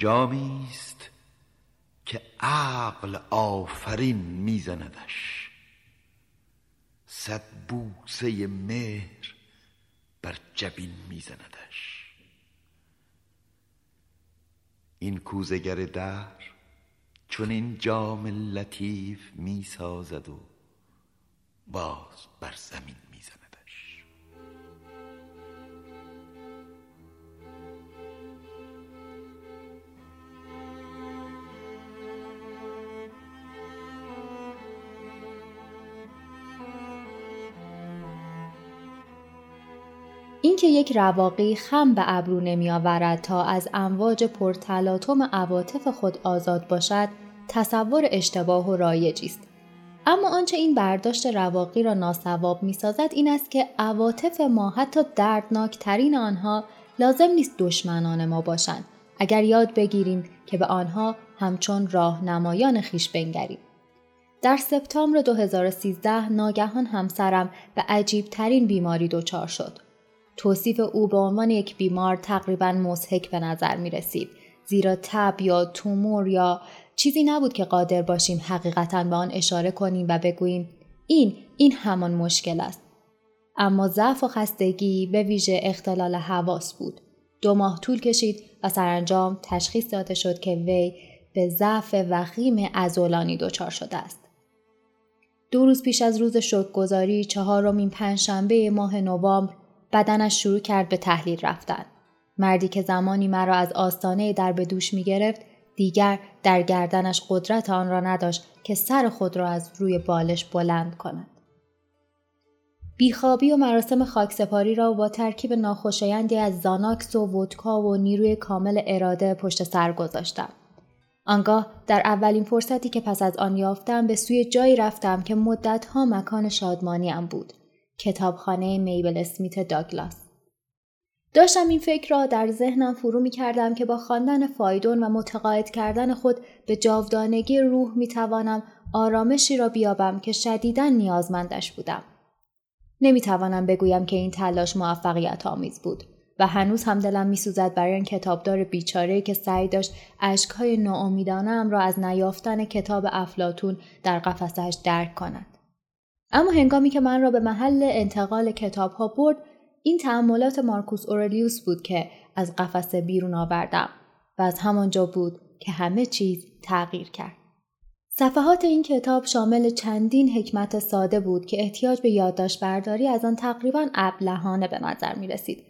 جامی است که عقل آفرین میزندش، صد بوسه مهر بر جبین میزندش. این کوزگر دهر چون این جام لطیف میسازد و باز بر زمین میزندش. اینکه یک رواقی خم به ابرو نمی آورد تا از امواج پرتلاطم عواطف خود آزاد باشد، تصور اشتباه و رایجی است. اما آنچه این برداشت رواقی را ناصواب می‌سازد این است که عواطف ما، حتی دردناکترین آنها، لازم نیست دشمنان ما باشند اگر یاد بگیریم که به آنها همچون راهنمایان خویش بنگریم. در سپتامبر 2013 ناگهان همسرم به عجیب‌ترین بیماری دچار شد. توصیف او به عنوان یک بیمار تقریباً مضحک به نظر می‌رسید، زیرا تب یا تومور یا چیزی نبود که قادر باشیم حقیقتاً به آن اشاره کنیم و بگوییم این همان مشکل است. اما ضعف و خستگی، به ویژه اختلال حواس بود. 2 ماه طول کشید و سرانجام تشخیص داده شد که وی به ضعف وخیم عضلانی دچار شده است. 2 روز پیش از روز شکرگزاری، 4مین پنجشنبه ماه نوامبر، بدنش شروع کرد به تحلیل رفتن. مردی که زمانی مرا از آستانه در به دوش می گرفت، دیگر در گردنش قدرت آن را نداشت که سر خود را از روی بالش بلند کند. بیخوابی و مراسم خاکسپاری را با ترکیب ناخوشایندی از زاناکس و ودکا و نیروی کامل اراده پشت سر گذاشتم. آنگاه در اولین فرصتی که پس از آن یافتم، به سوی جایی رفتم که مدتها مکان شادمانیم بود، کتابخانه میبل اسمیت داگلاس. داشتم این فکر را در ذهنم فرو می کردم که با خواندن فایدون و متقاعد کردن خود به جاودانگی روح می توانم آرامشی را بیابم که شدیداً نیازمندش بودم. نمی توانم بگویم که این تلاش موفقیت آمیز بود و هنوز هم دلم می سوزد برای این کتابدار بیچاره که سعی داشت اشکهای ناامیدانه‌ام را از نیافتن کتاب افلاطون در قفسه‌اش درک کند. اما هنگامی که من را به محل انتقال کتاب‌ها برد، این تأملات مارکوس اورلیوس بود که از قفسه بیرون آوردم و از همانجا بود که همه چیز تغییر کرد. صفحات این کتاب شامل چندین حکمت ساده بود که احتیاج به یادداشت برداری از آن تقریباً ابلهانه به نظر می رسید.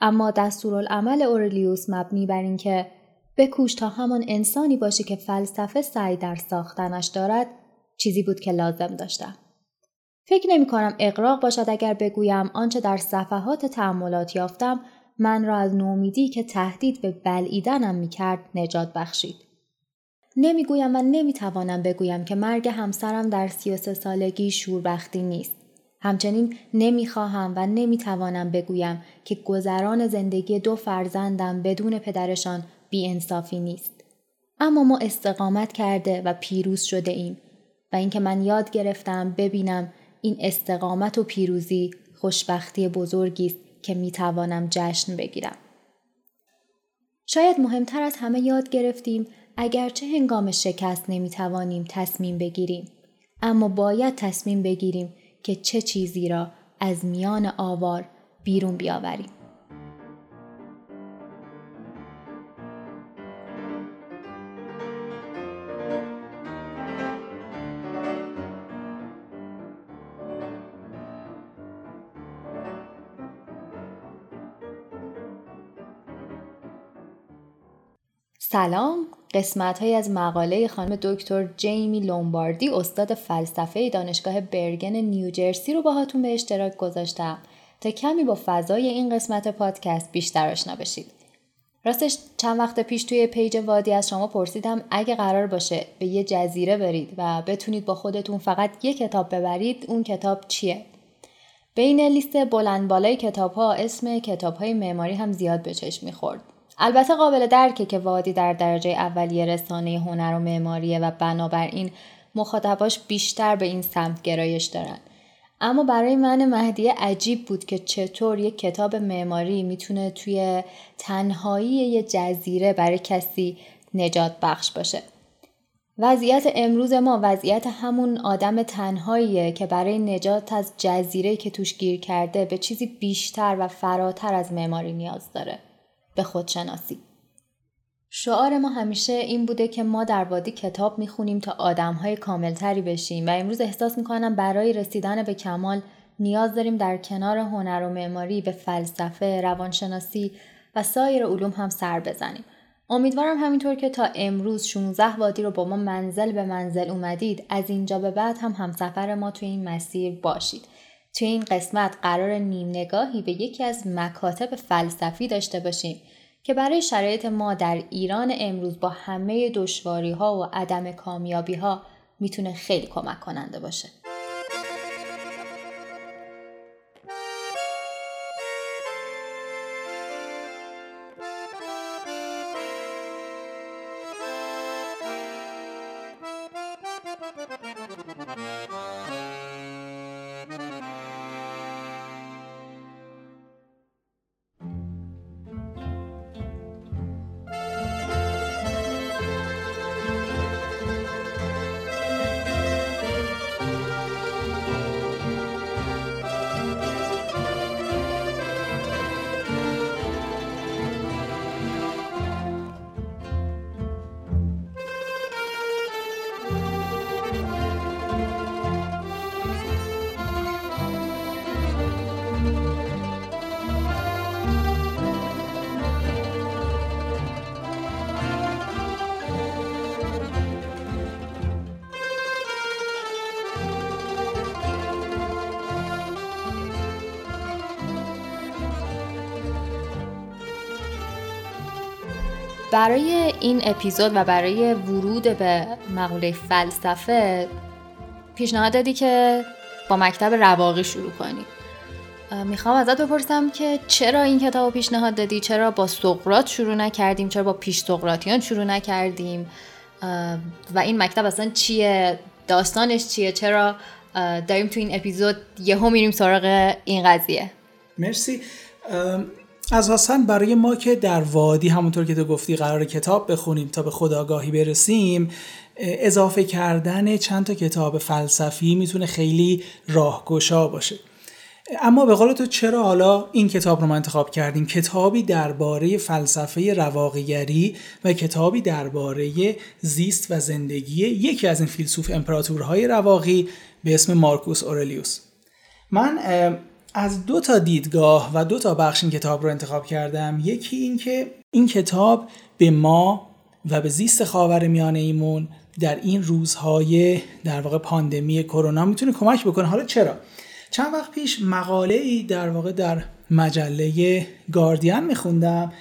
اما دستورالعمل اورلیوس مبنی بر این که بکوش تا همان انسانی باشی که فلسفه سعی در ساختنش دارد، چیزی بود که لازم داشتم. فکر نمی کنم اغراق باشد اگر بگویم آنچه در صفحات تأملات یافتم من را از نومیدی که تهدید به بلعیدنم می کرد نجات بخشید. نمی گویم و نمی توانم بگویم که مرگ همسرم در 33 سالگی شوربختی نیست. همچنین نمی خواهم و نمی توانم بگویم که گذران زندگی 2 فرزندم بدون پدرشان بی انصافی نیست. اما ما استقامت کرده و پیروز شده ایم و اینکه من یاد گرفتم ببینم این استقامت و پیروزی خوشبختی بزرگی است که میتوانم جشن بگیرم. شاید مهمتر از همه یاد گرفتیم اگرچه هنگام شکست نمیتوانیم تصمیم بگیریم، اما باید تصمیم بگیریم که چه چیزی را از میان آوار بیرون بیاوریم. سلام، قسمت‌هایی از مقاله خانم دکتر جیمی لومباردی، استاد فلسفه دانشگاه برگن نیوجرسی، رو باهاتون به اشتراک گذاشتم تا کمی با فضای این قسمت پادکست بیشتر آشنا بشید. راستش چند وقت پیش توی پیج وادی از شما پرسیدم اگه قرار باشه به یه جزیره برید و بتونید با خودتون فقط یه کتاب ببرید، اون کتاب چیه؟ بین لیست بلند بالای کتاب‌ها اسم کتاب‌های معماری هم زیاد به چشم می‌خورد. البته قابل درکه که وادی در درجه اولیه رسانه هنر و معماریه و بنابراین مخاطباش بیشتر به این سمت گرایش دارن. اما برای من مهدیه عجیب بود که چطور یک کتاب معماری میتونه توی تنهایی یه جزیره برای کسی نجات بخش باشه. وضعیت امروز ما وضعیت همون آدم تنهاییه که برای نجات از جزیره‌ای که توش گیر کرده به چیزی بیشتر و فراتر از معماری نیاز داره، به خودشناسی. شعار ما همیشه این بوده که ما در وادی کتاب میخونیم تا آدم‌های کاملتری بشیم و امروز احساس میکنم برای رسیدن به کمال نیاز داریم در کنار هنر و معماری به فلسفه، روانشناسی و سایر علوم هم سر بزنیم. امیدوارم همینطور که تا امروز 16 وادی رو با ما منزل به منزل اومدید، از اینجا به بعد هم همسفر ما توی این مسیر باشید. توی این قسمت قرار نیم نگاهی به یکی از مکاتب فلسفی داشته باشیم که برای شرایط ما در ایران امروز با همه دشواری‌ها و عدم کامیابی‌ها میتونه خیلی کمک کننده باشه. برای این اپیزود و برای ورود به مقوله فلسفه پیشنهاد دادی که با مکتب رواقی شروع کنی. میخوام ازت بپرسم که چرا این کتاب رو پیشنهاد دادی؟ چرا با سقراط شروع نکردیم؟ چرا با پیش سقراطیان شروع نکردیم؟ و این مکتب اصلا چیه؟ داستانش چیه؟ چرا داریم تو این اپیزود یهو میریم سراغ این قضیه؟ مرسی. اساساً برای ما که در وادی همونطور که تو گفتی قرار کتاب بخونیم تا به خودآگاهی برسیم، اضافه کردن چند تا کتاب فلسفی میتونه خیلی راهگشا باشه. اما به قول تو چرا حالا این کتاب رو ما انتخاب کردیم؟ کتابی درباره فلسفه رواقیگری و کتابی درباره زیست و زندگی یکی از این فیلسوف امپراتورهای رواقی به اسم مارکوس اورلیوس. من از دو تا دیدگاه و دو تا بخش این کتاب رو انتخاب کردم. یکی این که این کتاب به ما و به زیست خاورمیانه ایمون در این روزهای در واقع پاندمی کرونا میتونه کمک بکنه. حالا چرا؟ چند وقت پیش مقاله‌ای در واقع در مجله گاردین میخوندم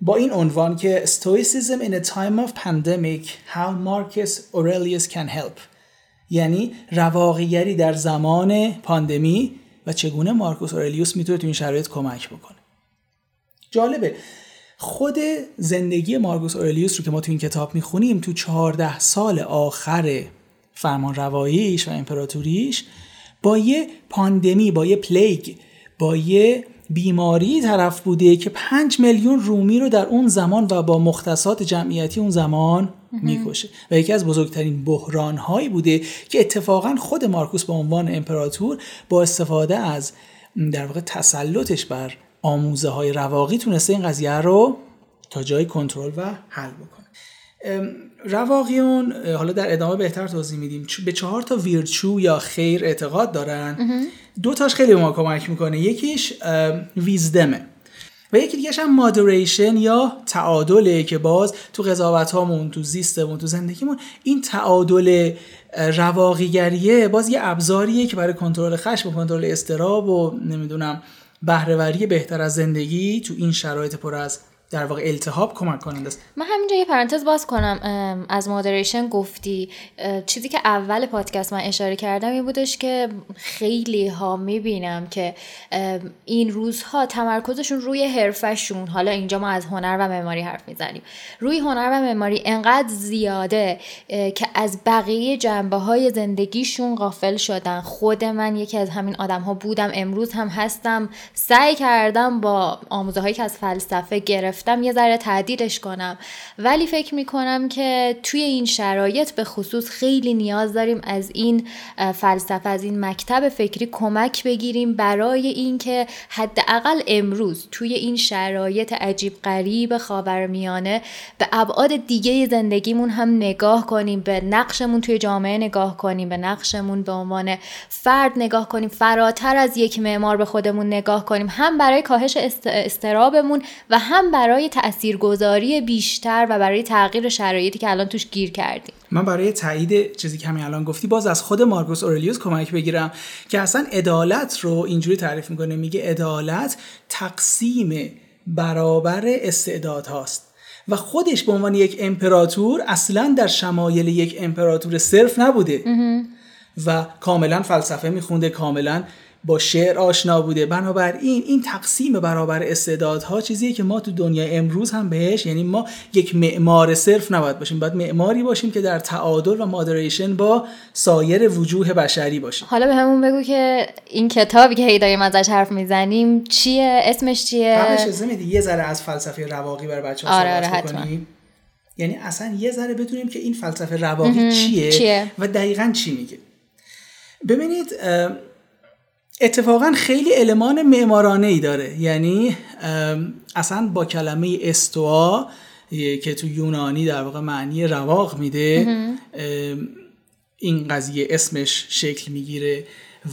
با این عنوان که Stoicism in a time of pandemic how Marcus Aurelius can help، یعنی رواقیگری در زمان پاندمی و چگونه مارکوس اورلیوس میتونه تو این شرایط کمک بکنه. جالبه خود زندگی مارکوس اورلیوس رو که ما تو این کتاب میخونیم، تو 14 سال آخر فرمانرواییش و امپراتوریش با یه پاندمی، با یه پلیگ، با یه بیماری طرف بوده که 5 میلیون رومی رو در اون زمان و با مختصات جمعیتی اون زمان میکشه و یکی از بزرگترین بحران‌هایی بوده که اتفاقاً خود مارکوس به عنوان امپراتور با استفاده از در واقع تسلطش بر آموزه‌های رواقی تونسته این قضیه رو تا جای کنترل و حل بکنه. رواقیون حالا در ادامه بهتر توضیح میدیم به 4 تا ویرچو یا خیر اعتقاد دارن. 2 تاش خیلی به ما کمک میکنه. یکیش ویزدمه و یکی دیگهش هم مادریشن یا تعادله که باز تو قضاوتامون، تو زیستمون، تو زندگیمون این تعادل رواقیگریه باز یه ابزاریه که برای کنترل خشم و کنترل اضطراب و نمیدونم بهره‌وری بهتر از زندگی تو این شرایط پر از در واقع التهاب کمک کننده است. من همینجا یه پرانتز باز کنم، از مودریشن گفتی، چیزی که اول پادکست من اشاره کردم این بودش که خیلی ها میبینم که این روزها تمرکزشون روی حرفشون، حالا اینجا ما از هنر و معماری حرف میزنیم، روی هنر و معماری انقدر زیاده که از بقیه جنبه‌های زندگیشون غافل شدن. خود من یکی از همین آدم‌ها بودم، امروز هم هستم. سعی کردم با آموزه‌هایی که از فلسفه گرفتم یه ذره تعدیلش کنم، ولی فکر میکنم که توی این شرایط به خصوص خیلی نیاز داریم از این فلسفه، از این مکتب فکری کمک بگیریم برای این که حداقل امروز توی این شرایط عجیب غریب خاورمیانه به ابعاد دیگه زندگیمون هم نگاه کنیم، به نقشمون توی جامعه نگاه کنیم، به نقشمون به عنوان فرد نگاه کنیم، فراتر از یک معمار به خودمون نگاه کنیم، هم برای کاهش استرابمون و هم برای تأثیرگذاری بیشتر و برای تغییر شرایطی که الان توش گیر کردیم. من برای تایید چیزی که همین الان گفتی باز از خود مارکوس اورلیوس کمک بگیرم که اصلا عدالت رو اینجوری تعریف میکنه، میگه عدالت تقسیم برابر استعدادهاست و خودش به عنوان یک امپراتور اصلا در شمایل یک امپراتور صرف نبوده و کاملا فلسفه میخونده، کاملا با شعر آشنا بوده. بنابراین این تقسیم برابر استعدادها چیزیه که ما تو دنیای امروز هم بهش، یعنی ما یک معمار صرف نباید باشیم، باید معماری باشیم که در تعادل و مادریشن با سایر وجوه بشری باشیم. حالا به همون بگو که این کتابی که هی داریم ازش حرف میزنیم چیه، اسمش چیه؟ قبلش از میدی یه ذره از فلسفه رواقی برای بچه‌ها صحبت کنیم، یعنی اصلا یه ذره بدونیم که این فلسفه رواقی چیه و دقیقاً چی میگه. ببینید اتفاقا خیلی المان معمارانه‌ای داره، یعنی اصلا با کلمه استوا که تو یونانی در واقع معنی رواق میده این قضیه اسمش شکل میگیره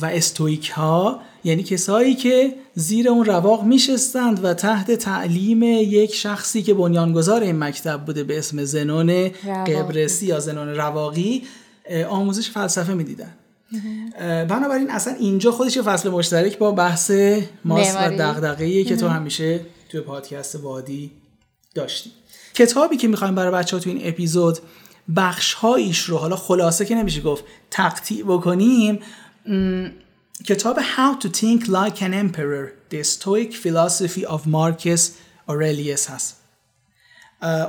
و استویک ها یعنی کسایی که زیر اون رواق میشستند و تحت تعلیم یک شخصی که بنیانگذار این مکتب بوده به اسم زنون قبرسی یا زنون رواقی آموزش فلسفه میدیدن. بنابراین اصلا اینجا خودش فصل مشترک با بحث ماست و دغدغه‌ای که تو همیشه توی پادکست وادی داشتی. کتابی که می‌خوایم برای بچه‌ها تو این اپیزود بخش‌هایش رو، حالا خلاصه که نمیشه گفت، تقطیع بکنیم، کتاب How to think like an emperor The Stoic Philosophy of Marcus Aurelius هست.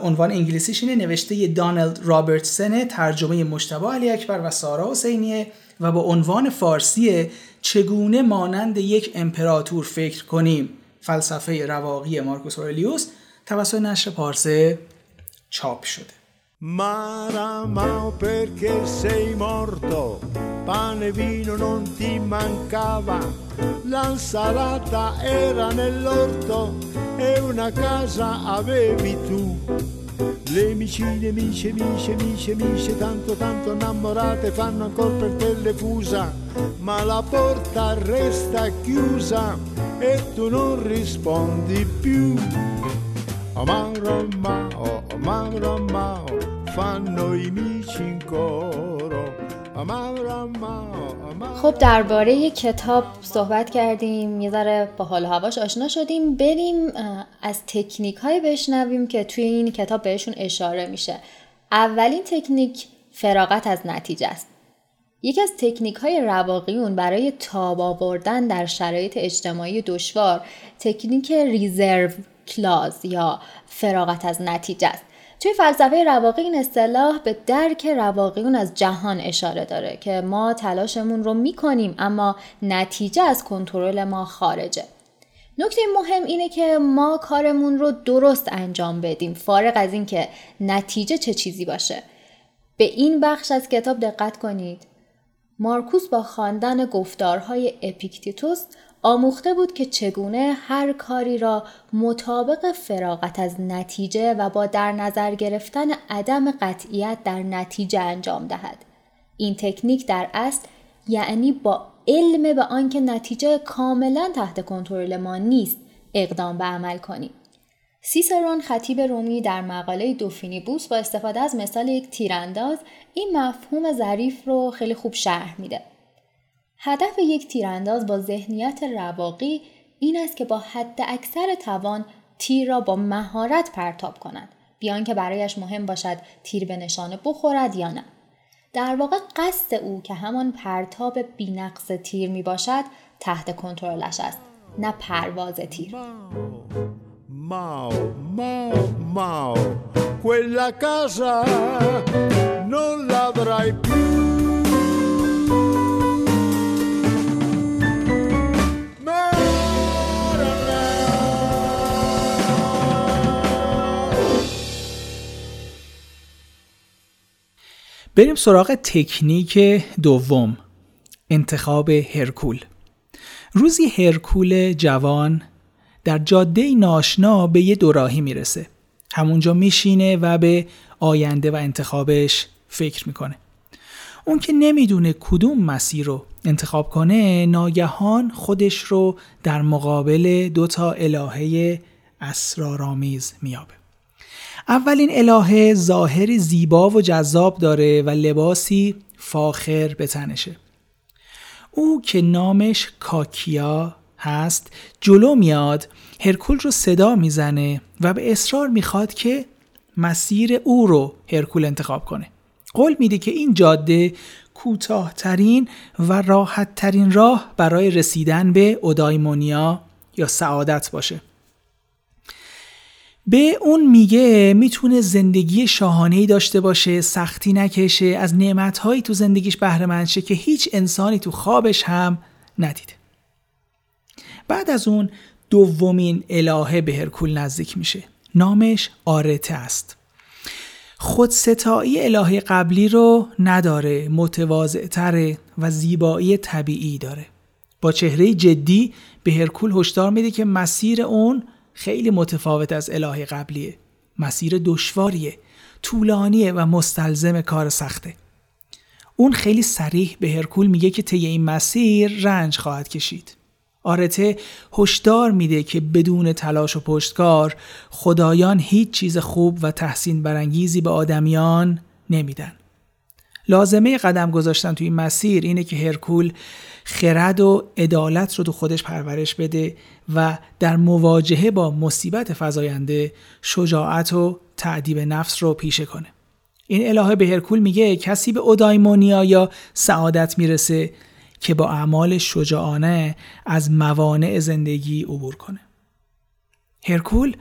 عنوان انگلیسیش اینه، نوشته دانالد رابرتسن، ترجمه مجتبی علی اکبر و سارا حسینی و با عنوان فارسی چگونه مانند یک امپراتور فکر کنیم، فلسفه رواقی مارکوس اورلیوس، توسط نشر پارسه چاپ شده. Maramao perché sei morto, pane e vino non ti mancava, l'insalata era nell'orto e una casa avevi tu. Le micine, mice, mice, mice, mice, tanto, tanto innamorate fanno ancora per te le fusa, ma la porta resta chiusa e tu non rispondi più. Omar, Omar, fanno i mici in coro. خب درباره کتاب صحبت کردیم، یه ذره با حال و هواش آشنا شدیم، بریم از تکنیک های بشنویم که توی این کتاب بهشون اشاره میشه. اولین تکنیک فراغت از نتیجه است. یکی از تکنیک های رواقیون برای تاب آوردن در شرایط اجتماعی دشوار تکنیک ریزرو کلاز یا فراغت از نتیجه است. توی فلسفه رواقی این اصطلاح به درک رواقیون از جهان اشاره داره که ما تلاشمون رو میکنیم اما نتیجه از کنترل ما خارجه. نکته مهم اینه که ما کارمون رو درست انجام بدیم فارغ از این که نتیجه چه چیزی باشه. به این بخش از کتاب دقت کنید. مارکوس با خواندن گفتارهای اپیکتیتوس آموخته بود که چگونه هر کاری را مطابق فراغت از نتیجه و با در نظر گرفتن عدم قطعیت در نتیجه انجام دهد. این تکنیک در اصل یعنی با علم به آنکه نتیجه کاملا تحت کنترل ما نیست اقدام به عمل کنیم. سیسرون خطیب رومی در مقاله دوفینیبوس با استفاده از مثال یک تیرانداز این مفهوم ظریف رو خیلی خوب شرح میده. هدف یک تیرانداز با ذهنیت رواقی این است که با حد اکثر توان تیر را با مهارت پرتاب کند، بیان که برایش مهم باشد تیر به نشانه بخورد یا نه. در واقع قصد او که همان پرتاب بی‌نقص تیر می باشد تحت کنترلش است، نه پرواز تیر. ماو ماو ماو quella casa non l'avrai più بریم سراغ تکنیک دوم، انتخاب هرکول. روزی هرکول جوان در جاده‌ای ناشنا به یه دوراهی میرسه. همونجا میشینه و به آینده و انتخابش فکر میکنه. اون که نمیدونه کدوم مسیر رو انتخاب کنه، ناگهان خودش رو در مقابل دوتا الهه اسرارآمیز میابه. اولین الهه ظاهری زیبا و جذاب داره و لباسی فاخر به تنشه. او که نامش کاکیا هست جلو میاد، هرکول رو صدا میزنه و به اصرار میخواد که مسیر او رو هرکول انتخاب کنه. قول میده که این جاده کوتاه‌ترین و راحت‌ترین راه برای رسیدن به اودایمونیا یا سعادت باشه. به اون میگه میتونه زندگی شاهانه‌ای داشته باشه، سختی نکشه، از نعمت‌هایی تو زندگیش بهره مند شه که هیچ انسانی تو خوابش هم ندیده. بعد از اون دومین الهه به هرکول نزدیک میشه. نامش آرته است. خودستایی الهه قبلی رو نداره، متواضع‌تره و زیبایی طبیعی داره. با چهره جدی به هرکول هشدار میده که مسیر اون خیلی متفاوت از الهه قبلیه. مسیر دشواریه، طولانیه و مستلزم کار سخته. اون خیلی صریح به هرکول میگه که طی این مسیر رنج خواهد کشید. آرته هشدار میده که بدون تلاش و پشتکار خدایان هیچ چیز خوب و تحسین برانگیزی به آدمیان نمیدن. لازمه قدم گذاشتن توی این مسیر اینه که هرکول خرد و عدالت رو تو خودش پرورش بده و در مواجهه با مصیبت فزاینده شجاعت و تعدیب نفس رو پیشه کنه. این الهه به هرکول میگه کسی به اودایمونیا یا سعادت میرسه که با اعمال شجاعانه از موانع زندگی عبور کنه. هرکول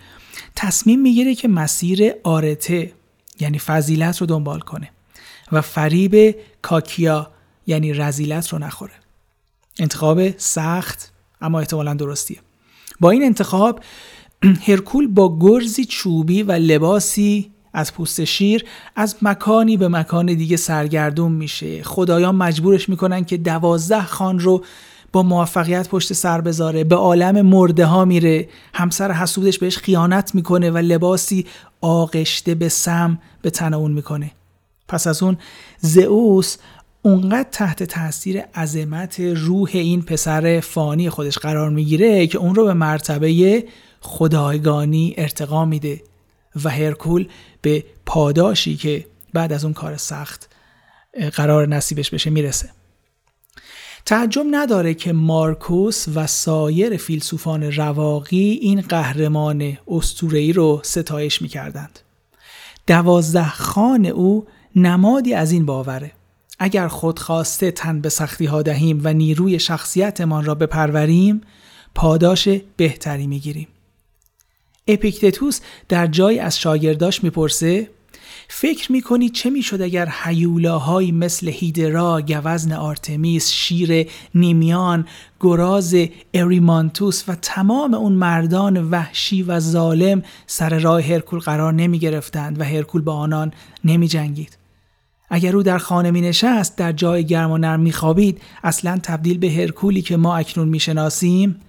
تصمیم میگیره که مسیر آرته یعنی فضیلت رو دنبال کنه و فریب کاکیا یعنی رذیلت رو نخوره. انتخاب سخت اما احتمالاً درستیه. با این انتخاب هرکول با گرزی چوبی و لباسی از پوست شیر از مکانی به مکان دیگه سرگردون میشه. خدایان مجبورش میکنن که 12 خان رو با موفقیت پشت سر بذاره. به عالم مرده ها میره، همسر حسودش بهش خیانت میکنه و لباسی آغشته به سم به تن اون میکنه. پس از اون زئوس اونقدر تحت تاثیر عظمت روح این پسر فانی خودش قرار میگیره که اون رو به مرتبه خدایگانی ارتقا میده و هرکول به پاداشی که بعد از اون کار سخت قرار نصیبش بشه میرسه. تعجب نداره که مارکوس و سایر فیلسوفان رواقی این قهرمان اسطوره‌ای رو ستایش میکردند. 12 خان او نمادی از این باوره. اگر خودخواسته تن به سختی ها دهیم و نیروی شخصیتمان را بپروریم، پاداش بهتری میگیریم. اپیکتتوس در جای از شاگرداش میپرسه فکر میکنی چه میشد اگر هیولاهایی مثل هیدرا، گوزن آرتمیس، شیر نیمیان، گراز اریمانتوس و تمام اون مردان وحشی و ظالم سر راه هرکول قرار نمی گرفتند و هرکول با آنان نمی جنگید؟ اگر او در خانه می نشست، در جای گرم و نرم می خوابید، اصلا تبدیل به هرکولی که ما اکنون می شناسیم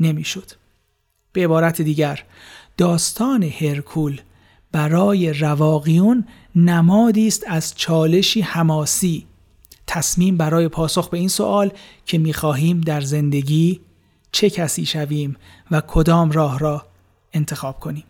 نمی شد. به عبارت دیگر، داستان هرکول برای رواقیون نمادی است از چالشی حماسی، تصمیم برای پاسخ به این سوال که می‌خواهیم در زندگی چه کسی شویم و کدام راه را انتخاب کنیم.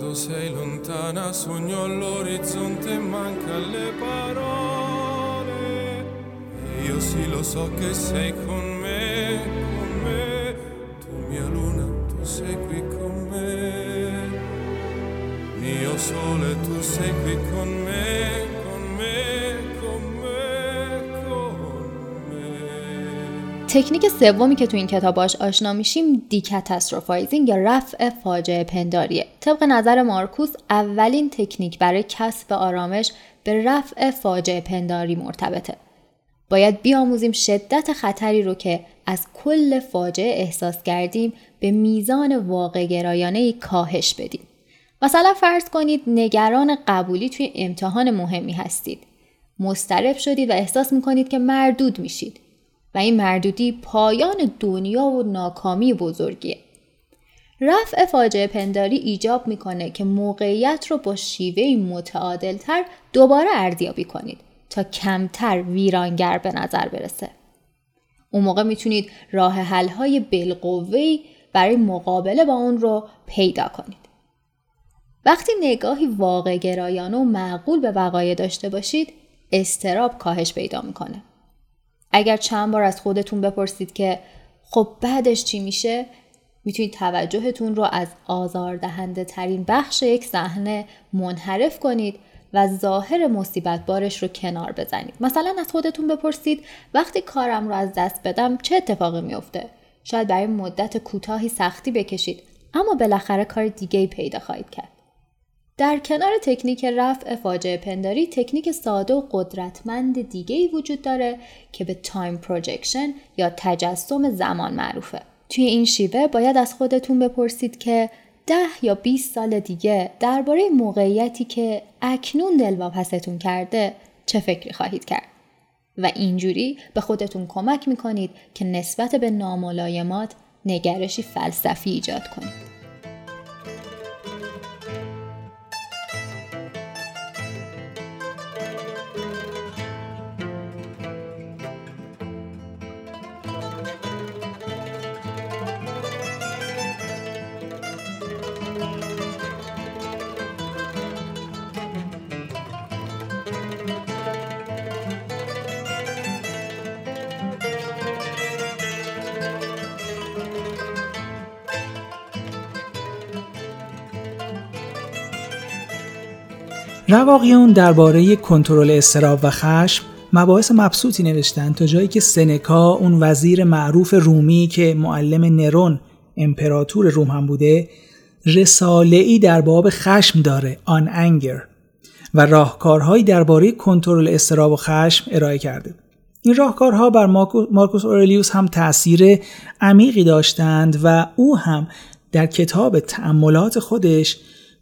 Quando sei lontana sogno all'orizzonte e manca le parole. E io sì lo so che sei con me, tu mia luna, tu sei qui con me. Mio sole, tu sei qui con me, con me, con me, con me. تکنیک سومی که تو این کتاب باهاش آشنا میشیم دیکاتاستروفایزینگ یا رفع فاجعه پنداریه. طبق نظر مارکوس اولین تکنیک برای کسب آرامش به رفع فاجعه پنداری مرتبطه. باید بیاموزیم شدت خطری رو که از کل فاجعه احساس کردیم به میزان واقع گرایانه‌ای کاهش بدیم. مثلا فرض کنید نگران قبولی توی امتحان مهمی هستید. مضطرب شدید و احساس میکنید که مردود میشید و این مردودی پایان دنیا و ناکامی بزرگیه. رفع فاجعه پنداری ایجاب میکنه که موقعیت رو با شیوهی متعادلتر دوباره ارزیابی کنید تا کمتر ویرانگر به نظر برسه. اون موقع میتونید راه حل‌های بالقوه‌ای برای مقابله با اون رو پیدا کنید. وقتی نگاهی واقع گرایانه و معقول به وقایع داشته باشید، اضطراب کاهش پیدا میکنه. اگر چند بار از خودتون بپرسید که خب بعدش چی میشه، میتونید توجهتون رو از آزاردهنده ترین بخش یک صحنه منحرف کنید و ظاهر مصیبت بارش رو کنار بزنید. مثلا از خودتون بپرسید وقتی کارم رو از دست بدم چه اتفاقی میفته؟ شاید برای مدت کوتاهی سختی بکشید، اما بالاخره کار دیگه‌ای پیدا خواهید کرد. در کنار تکنیک رفع فاجعه پنداری، تکنیک ساده و قدرتمند دیگه‌ای وجود داره که به تایم پروجکشن یا تجسم زمان معروفه. توی این شیوه باید از خودتون بپرسید که 10 یا 20 سال دیگه درباره موقعیتی که اکنون دلواپستون کرده چه فکری خواهید کرد و اینجوری به خودتون کمک میکنید که نسبت به ناملایمات نگرشی فلسفی ایجاد کنید. رواقیون درباره کنترل اضطراب و خشم مباحث مبسوطی نوشتن تا جایی که سنکا، اون وزیر معروف رومی که معلم نرون امپراتور روم هم بوده، رساله‌ای در باب خشم داره، آن انگر، و راهکارهایی درباره کنترل اضطراب و خشم ارائه کرده. این راهکارها بر مارکوس اورلیوس هم تأثیر عمیقی داشتند و او هم در کتاب تأملات خودش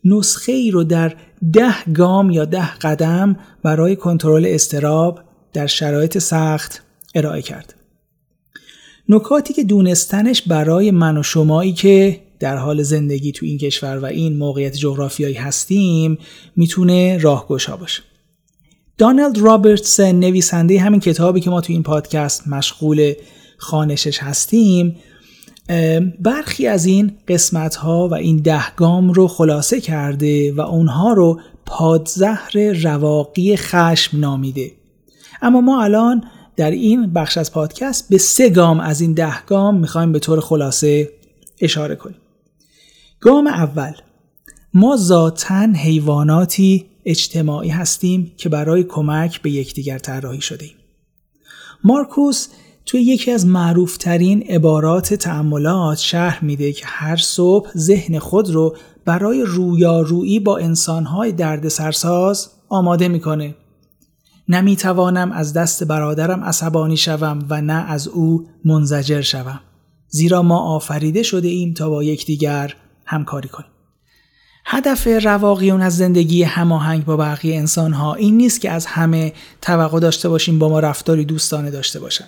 نسخه ای رو در 10 گام یا 10 قدم برای کنترل اضطراب در شرایط سخت ارائه کرد. نکاتی که دونستنش برای من و شمایی که در حال زندگی تو این کشور و این موقعیت جغرافیایی هستیم میتونه راهگشا باشه. دانالد رابرتسن، نویسنده همین کتابی که ما تو این پادکست مشغول خوانشش هستیم، برخی از این قسمت‌ها و این 10 گام رو خلاصه کرده و اونها رو پادزهر رواقی خشم نامیده. اما ما الان در این بخش از پادکست به 3 گام از این 10 گام می‌خوایم به طور خلاصه اشاره کنیم. گام اول، ما ذاتاً حیواناتی اجتماعی هستیم که برای کمک به یکدیگر طراحی شده‌ایم. مارکوس توی یکی از معروفترین عبارات تأملات شرح میده که هر صبح ذهن خود رو برای رویارویی با انسانهای دردسرساز آماده میکنه. نمیتوانم از دست برادرم عصبانی شوم و نه از او منزجر شوم، زیرا ما آفریده شده ایم تا با یکدیگر همکاری کنیم. هدف رواقیون از زندگی هماهنگ با بقیه انسانها این نیست که از همه توقع داشته باشیم با ما رفتاری دوستانه داشته باشن.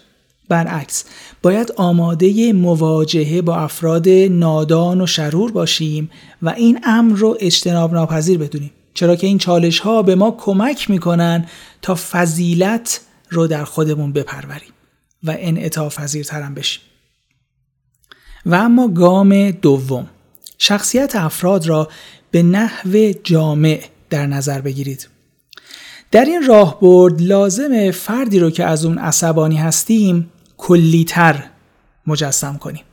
برعکس، باید آماده مواجهه با افراد نادان و شرور باشیم و این امر رو اجتناب ناپذیر بدونیم، چرا که این چالش ها به ما کمک میکنن تا فضیلت رو در خودمون بپروریم و انعطاف پذیرتر هم بشیم. و اما گام دوم، شخصیت افراد را به نحو جامع در نظر بگیرید. در این راهبرد لازمه فردی رو که از اون عصبانی هستیم کلی‌تر مجسم کنیم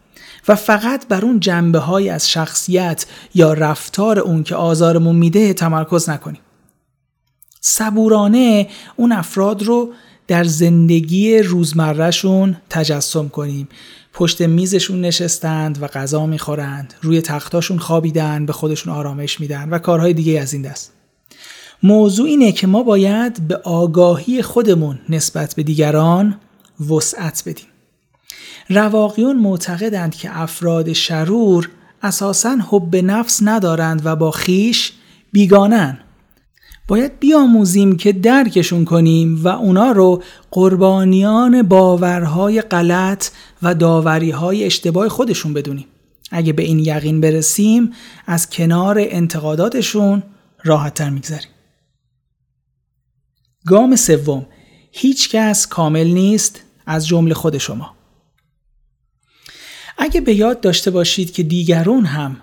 و فقط بر اون جنبه‌های از شخصیت یا رفتار اون که آزارمون میده تمرکز نکنیم. صبورانه اون افراد رو در زندگی روزمرهشون تجسم کنیم. پشت میزشون نشستند و غذا میخورند، روی تختاشون خوابیدن، به خودشون آرامش میدن و کارهای دیگه از این دست. موضوع اینه که ما باید به آگاهی خودمون نسبت به دیگران وسعت بدیم. رواقیون معتقدند که افراد شرور اساساً حب نفس ندارند و با خیش بیگانن. باید بیاموزیم که درکشون کنیم و اونا رو قربانیان باورهای غلط و داوریهای اشتباه خودشون بدونیم. اگه به این یقین برسیم از کنار انتقاداتشون راحت‌تر میگذریم. گام سوم، هیچ کس کامل نیست از جمله خود شما. اگه به یاد داشته باشید که دیگرون هم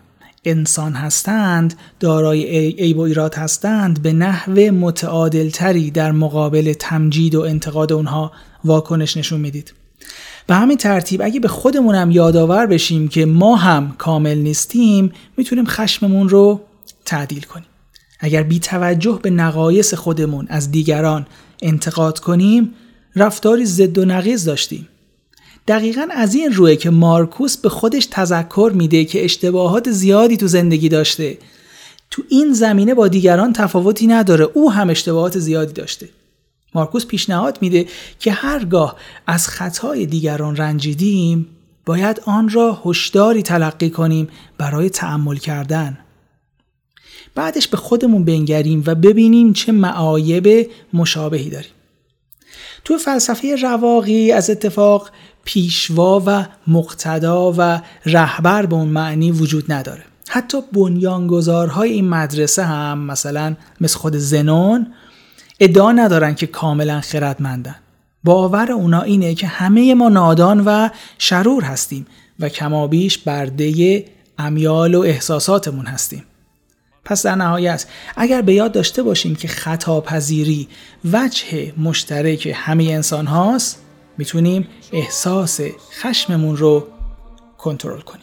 انسان هستند، دارای عیب و ایراد هستند، به نحو متعادلتری در مقابل تمجید و انتقاد اونها واکنش نشون میدید. به همین ترتیب اگه به خودمون هم یادآور بشیم که ما هم کامل نیستیم، میتونیم خشممون رو تعدیل کنیم. اگر بی توجه به نقایص خودمون از دیگران انتقاد کنیم، رفتاری ضد و نقیض داشتیم. دقیقاً از این رویه که مارکوس به خودش تذکر میده که اشتباهات زیادی تو زندگی داشته. تو این زمینه با دیگران تفاوتی نداره، او هم اشتباهات زیادی داشته. مارکوس پیشنهاد میده که هرگاه از خطای دیگران رنجیدیم، باید آن را هوشداری تلقی کنیم برای تأمل کردن. بعدش به خودمون بنگریم و ببینیم چه معایب مشابهی داریم. تو فلسفه رواقی از اتفاق پیشوا و مقتدا و رهبر به اون معنی وجود نداره. حتی بنیانگذارهای این مدرسه هم مثل خود زنون ادعا ندارن که کاملا خردمندن. باور اونا اینه که همه ما نادان و شرور هستیم و کمابیش برده امیال و احساساتمون هستیم. پس در نهایت اگر به یاد داشته باشیم که خطاپذیری وجه مشترک همه انسان هاست، میتونیم احساس خشممون رو کنترل کنیم.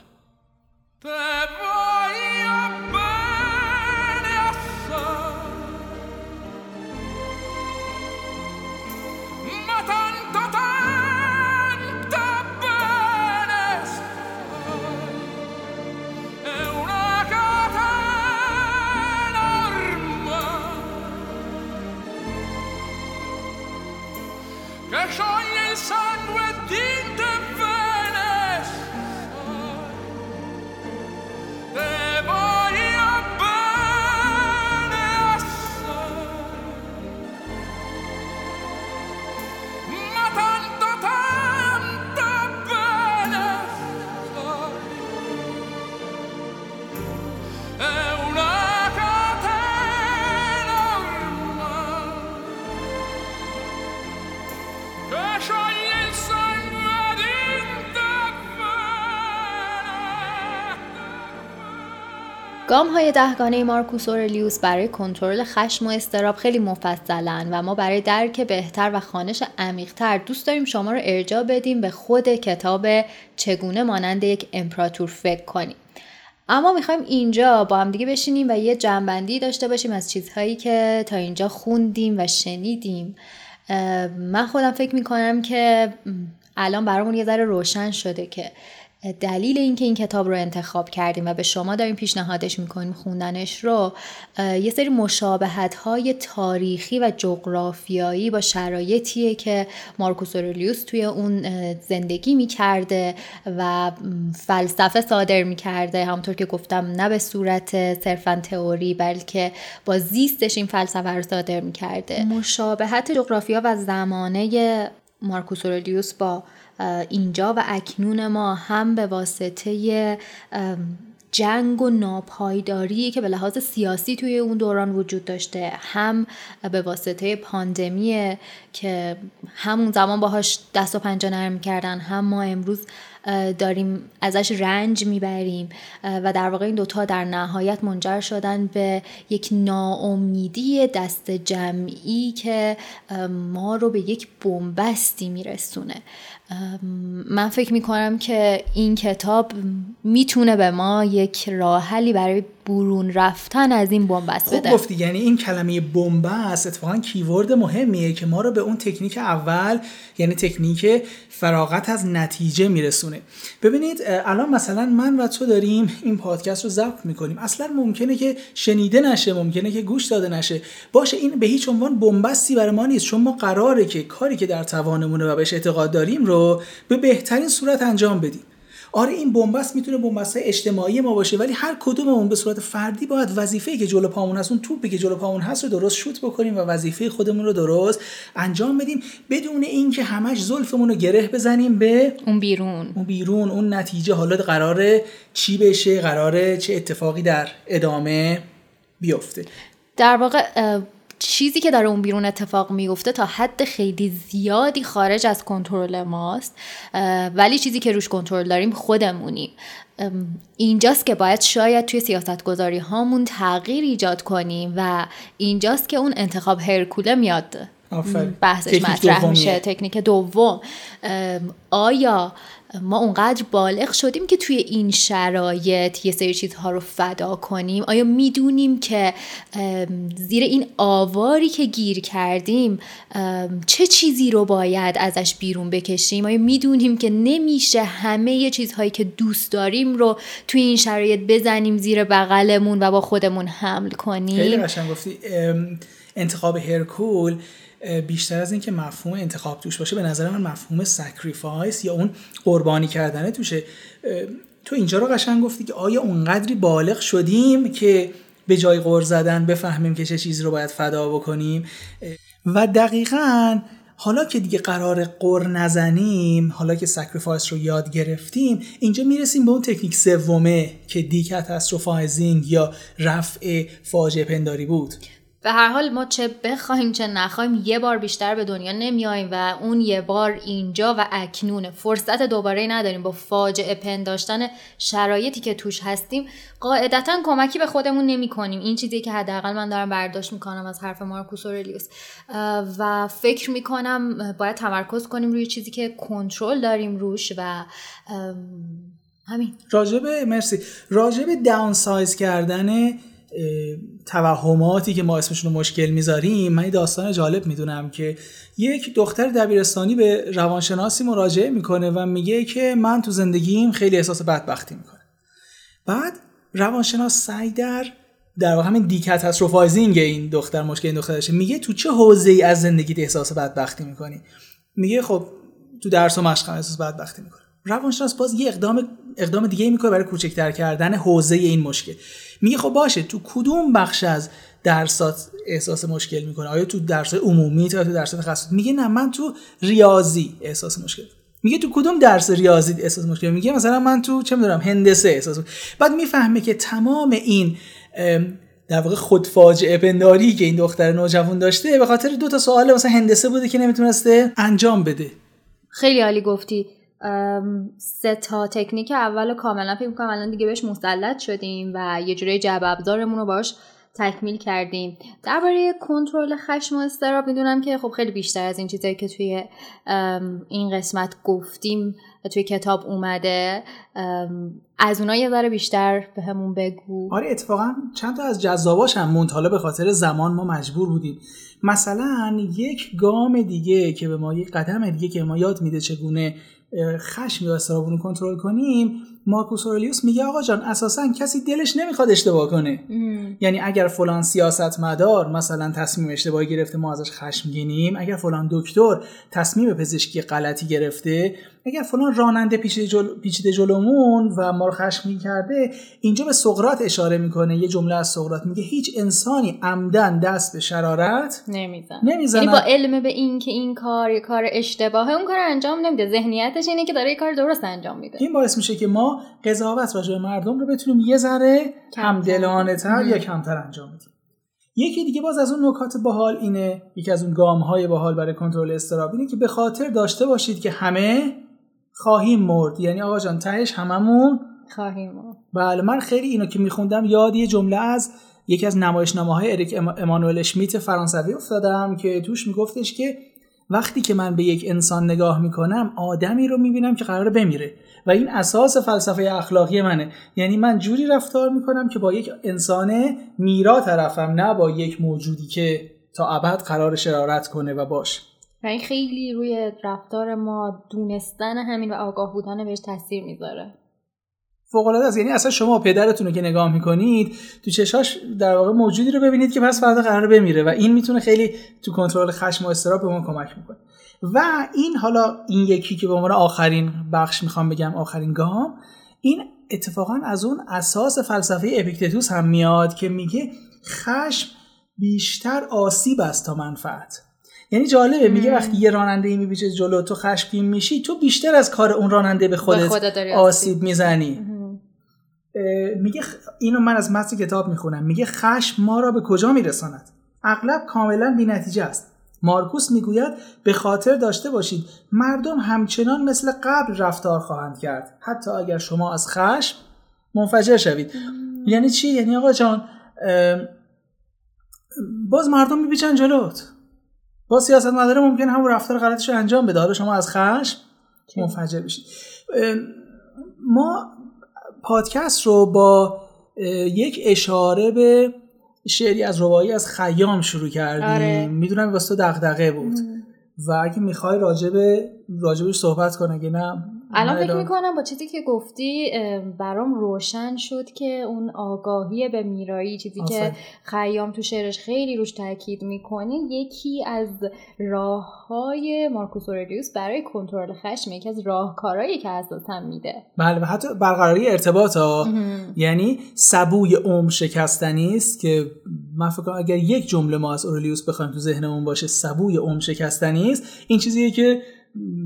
گام‌های 10 مارکوس اورلیوس برای کنترل خشم و اضطراب خیلی مفصلن و ما برای درک بهتر و خوانش عمیق‌تر دوست داریم شما رو ارجاع بدیم به خود کتاب چگونه مانند یک امپراتور فکر کنیم. اما می‌خوایم اینجا با هم دیگه بشینیم و یه جمع‌بندی داشته باشیم از چیزهایی که تا اینجا خوندیم و شنیدیم. من خودم فکر می‌کنم که الان برامون یه ذره روشن شده که دلیل اینکه این کتاب رو انتخاب کردیم و به شما داریم پیشنهادش میکنیم خوندنش رو یه سری مشابهت‌های تاریخی و جغرافیایی با شرایطیه که مارکوس اورلیوس توی اون زندگی میکرده و فلسفه صادر میکرده. همونطور که گفتم نه به صورت صرفاً تئوری بلکه با زیستش این فلسفه رو صادر میکرده. مشابهت جغرافیا و زمانه مارکوس اورلیوس با اینجا و اکنون ما هم به واسطه جنگ و ناپایداری که به لحاظ سیاسی توی اون دوران وجود داشته، هم به واسطه پاندمی که همون زمان باهاش دست و پنجه نرم کردن، هم ما امروز داریم ازش رنج میبریم و در واقع این دوتا در نهایت منجر شدن به یک ناامیدی دست جمعی که ما رو به یک بنبستی میرسونه. من فکر میکنم که این کتاب میتونه به ما یک راه حلی برای برون رفتن از این بنبست بده. خب گفتی، یعنی این کلمه بنبست اتفاقا کیورد مهمیه که ما رو به اون تکنیک اول، یعنی تکنیک فراغت از نتیجه میرسونه. ببینید الان مثلا من و تو داریم این پادکست رو ضبط میکنیم، اصلا ممکنه که شنیده نشه، ممکنه که گوش داده نشه، باشه، این به هیچ عنوان بنبستی برای ما نیست، چون ما قراره که کاری که در توانمونه و بهش اعتقاد داریم رو به بهترین صورت انجام بدیم. آره این بنبست میتونه بنبست اجتماعی ما باشه، ولی هر کدوممون به صورت فردی باید وظیفه‌ای که جلو پامون هست، اون توپی که جلو پامون هست رو درست شوت بکنیم و وظیفه خودمون رو درست انجام بدیم، بدون اینکه همش زلفمون رو گره بزنیم به اون بیرون، اون نتیجه. حالا قراره چی بشه، قراره چه اتفاقی در ادامه بیفته. در واقع چیزی که داره اون بیرون اتفاق میفته تا حد خیلی زیادی خارج از کنترل ماست، ولی چیزی که روش کنترل داریم خودمونیم. اینجاست که باید شاید توی سیاستگذاری هامون تغییر ایجاد کنیم و اینجاست که اون انتخاب هرکوله میاد بحثش مطرح میشه، تکنیک دوم. آیا ما اونقدر بالغ شدیم که توی این شرایط یه سری چیزها رو فدا کنیم؟ آیا میدونیم که زیر این آواری که گیر کردیم چه چیزی رو باید ازش بیرون بکشیم؟ آیا میدونیم که نمیشه همه چیزهایی که دوست داریم رو توی این شرایط بزنیم زیر بغلمون و با خودمون حمل کنیم؟ خیلی قشنگ گفتی. انتخاب هرکول بیشتر از این که مفهوم انتخاب توش باشه، به نظر من مفهوم سکریفایس یا اون قربانی کردنه توشه. تو اینجا رو قشنگ گفتی که آیا اونقدری بالغ شدیم که به جای غر زدن بفهمیم که چه چیز رو باید فدا بکنیم؟ و دقیقاً حالا که دیگه قرار قر نزنیم، حالا که سکریفایس رو یاد گرفتیم، اینجا میرسیم به اون تکنیک سومه که دیکاتاستروفایزینگ یا رفع فاجعه پنداری بود. به هر حال ما چه بخوایم چه نخوایم یه بار بیشتر به دنیا نمیاییم و اون یه بار اینجا و اکنونه، فرصت دوباره نداریم. با فاجعه پنداشتن شرایطی که توش هستیم قاعدتاً کمکی به خودمون نمی کنیم. این چیزی که حداقل من دارم برداشت میکنم از حرف مارکوس اورلیوس و فکر میکنم باید تمرکز کنیم روی چیزی که کنترل داریم روش و همین. راجب داونسایز کردن توهماتی که ما اسمشون رو مشکل میذاریم، من داستان جالب میدونم که یک دختر دبیرستانی به روانشناسی مراجعه میکنه و میگه که من تو زندگیم خیلی احساس بدبختی میکنم. بعد روانشناس سعی در واقع همین دیکاتاستروفایزینگ این دخترشه میگه تو چه حوزه‌ای از زندگیت احساس بدبختی میکنی؟ میگه خب تو درس و مشقم احساس بدبختی میکنم. روانشناس باز یه اقدام دیگه میکنه برای کوچکتر کردن حوزه این مشکل. میگه خب باشه، تو کدوم بخش از درسات احساس مشکل میکنه؟ آیا تو درسات عمومی یا تو درسات خصوصی؟ میگه نه، من تو ریاضی احساس مشکل. میگه تو کدوم درس ریاضی احساس مشکل؟ میگه مثلا من تو چه میدونم هندسه احساس مشکل. بعد میفهمه که تمام این در واقع خودفاجعه پنداری که این دختر نوجوان داشته به خاطر دو تا سوال مثلا هندسه بوده که نمیتونسته انجام بده. خیلی عالی گفتی. سه تا تکنیک اولو کاملا فکر می‌کنم الان دیگه بهش مسلط شدیم و یه جوری جعب ابزارمون رو باهاش تکمیل کردیم. درباره کنترل خشم و اضطراب میدونم که خب خیلی بیشتر از این چیزایی که توی این قسمت گفتیم توی کتاب اومده، از اونها یه ذره بیشتر بهمون بگو. آره اتفاقا چند تا از جذاباش هم موند، حالا به خاطر زمان ما مجبور بودیم. مثلا یک گام دیگه که به ما، یک قدم دیگه که ما یاد میده چگونه خشم یا اضطرابونو کنترل کنیم، مارکوس اورلیوس میگه آقا جان اساسا کسی دلش نمیخواد اشتباه کنه. یعنی اگر فلان سیاستمدار مثلا تصمیم اشتباهی گرفته ما ازش خشمگینیم، اگر فلان دکتر تصمیم پزشکی غلطی گرفته، اگر فلان راننده پیچیده جلومون و ما رو خشمگین کرده. اینجا به سقراط اشاره میکنه، یه جمله از سقراط، میگه هیچ انسانی عمدن دست به شرارت نمیزنه. یعنی با علم به این که این کار یه کار اشتباهه اون کار انجام نمیده، ذهنیتش اینه که داره یه کار درست انجام میده. این باعث میشه که ما قضاوت راجع به مردم رو بتونیم یه ذره همدلانه‌تر یا کمتر انجام بدیم. یکی دیگه باز از اون نکات باحال اینه، یکی از اون گام‌های باحال برای کنترل اضطراب اینه که به خاطر داشته باشید که همه خواهیم مرد. یعنی آقا جان تهش هممون خواهیم مرد. بله من خیلی اینو که میخوندم یاد یه جمله از یکی از نمایشنامه‌های اریک-امانوئل شمیت فرانسوی افتادم که توش میگفتش که وقتی که من به یک انسان نگاه میکنم آدمی رو میبینم که قراره بمیره و این اساس فلسفه اخلاقی منه. یعنی من جوری رفتار میکنم که با یک انسان میرا طرفم، نه با یک موجودی که تا ابد قرار شرارت کنه و باشه. و این خیلی روی رفتار ما دونستن همین و آگاه بودن بهش تاثیر میذاره. فوق‌العاده است. یعنی اصلا شما پدرتون رو که نگاه میکنید تو چشاش در واقع موجودی رو ببینید که پس فردا قراره بمیره و این میتونه خیلی تو کنترل خشم و اضطراب به ما کمک میکنه. و این حالا این یکی که به عنوان آخرین بخش میخوام بگم، آخرین گام، این اتفاقا از اون اساس فلسفه اپیکتتوس هم میاد که میگه خشم بیشتر آسیب است تا منفعت. یعنی جالبه میگه وقتی یه راننده‌ای میبیچه جلو تو خشمگین میشی، تو بیشتر از کار اون راننده به خودت آسیب میزنی. میگه اینو من از متن کتاب میخونم، میگه خشم ما را به کجا میرساند؟ اغلب کاملا بی نتیجه است. مارکوس میگوید به خاطر داشته باشید مردم همچنان مثل قبل رفتار خواهند کرد حتی اگر شما از خشم منفجر شوید. یعنی چی؟ یعنی آقا جان باز مردم میبیچن جلوت، با سیاستمدار ممکن همون رفتار غلطش رو انجام بده، حالا شما از خشم منفجر بشید. ما پادکست رو با یک اشاره به شعری از رباعی از خیام شروع کردیم. آره. میدونم واسه تو دغدغه بود و اگه میخوای راجبش صحبت کنه که نه الان فکر میکنم با چیزی که گفتی برام روشن شد که اون آگاهی به میرایی، چیزی که خیام تو شعرش خیلی روش تاکید میکنه، یکی از راههای مارکوس اورلیوس برای کنترل خشم، یکی از راهکارهایی که اساسا میده. بله و حتی برقراری ارتباطا. یعنی سبوی عمر شکستنی است که من فکر کنم اگر یک جمله ما از اورلیوس بخوایم تو ذهنمون باشه سبوی عمر شکستنی است. این چیزیه که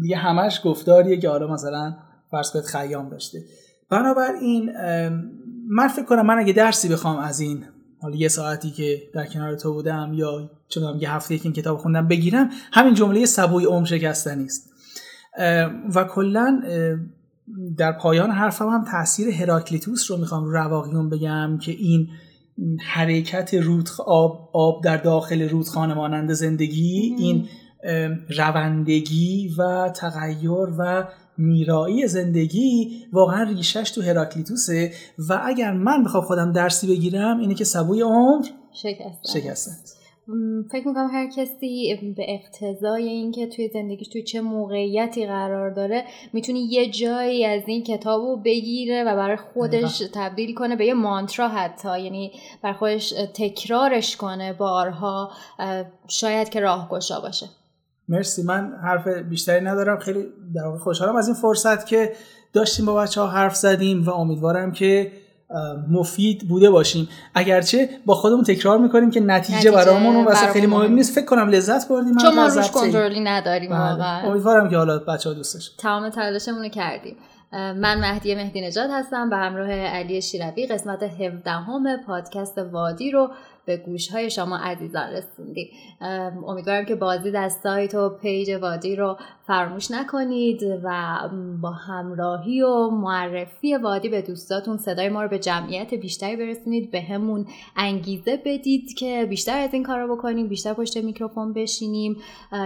یه همش گفتاریه که حالا مثلا فرض کنید خیام داشته. بنابراین من فکر کنم من اگه درسی بخوام از این حالا یه ساعتی که در کنار تو بودم یا چون یه هفته که این کتاب خوندم بگیرم، همین جمله سبوی عمر شکستنی است. و کلا در پایان حرفم هم تاثیر هراکلیتوس رو میخوام رواقیون بگم که این حرکت آب در داخل رودخانه مانند زندگی، این روندگی و تغییر و میرایی زندگی واقعا ریشش تو هراکلیتوسه. و اگر من بخوام خودم درسی بگیرم اینه که سبوی عمر شکستن. فکر میکنم هر کسی به اقتضای این که توی زندگیش توی چه موقعیتی قرار داره میتونی یه جایی از این کتاب رو بگیره و برای خودش تبدیل کنه به یه مانترا، حتی یعنی برای خودش تکرارش کنه بارها، شاید که راهگشا باشه. مرسی، من حرف بیشتری ندارم. خیلی در واقع خوشحالم از این فرصت که داشتیم با بچه‌ها حرف زدیم و امیدوارم که مفید بوده باشیم، اگرچه با خودمون تکرار میکنیم که نتیجه برامون واسه خیلی مهم نیست. فکر کنم لذت بردیم چون ما روش کنترلی نداریم واقعا. امیدوارم که حالا بچه‌ها دوستش تمام تلاشمون رو کردیم. من مهدیه مهدی نژاد هستم به همراه علی شیروی. قسمت 17 پادکست وادی رو به گوش‌های شما عزیزان رسوندیم. امیدوارم که بازدید از سایت و پیج وادی رو فراموش نکنید و با همراهی و معرفی وادی به دوستاتون صدای ما رو به جمعیت بیشتری برسونید، به همون انگیزه بدید که بیشتر از این کار رو بکنیم، بیشتر پشت میکروفون بشینیم،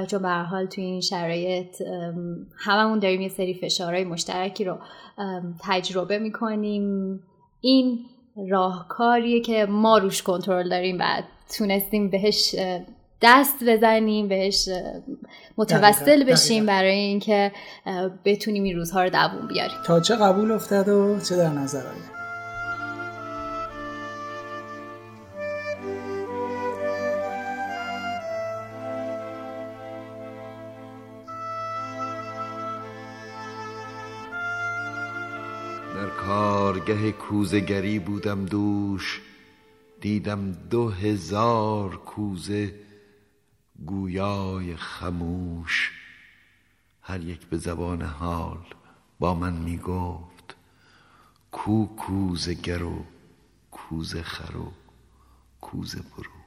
چون به هر حال توی این شرایط هممون داریم یه سری فشارهای مشترکی رو تجربه میکنیم. این راهکاریه که ما روش کنترل داریم و تونستیم بهش دست بزنیم، بهش متوسل بشیم برای اینکه بتونیم این روزها رو دووم بیاریم. تا چه قبول افتاد و چه در نظر آید. کارگه کوزگری بودم دوش، دیدم 2000 کوزه گویای خموش، هر یک به زبان حال با من می گفت کو کوزگر و کوزه خر و کوزه برو.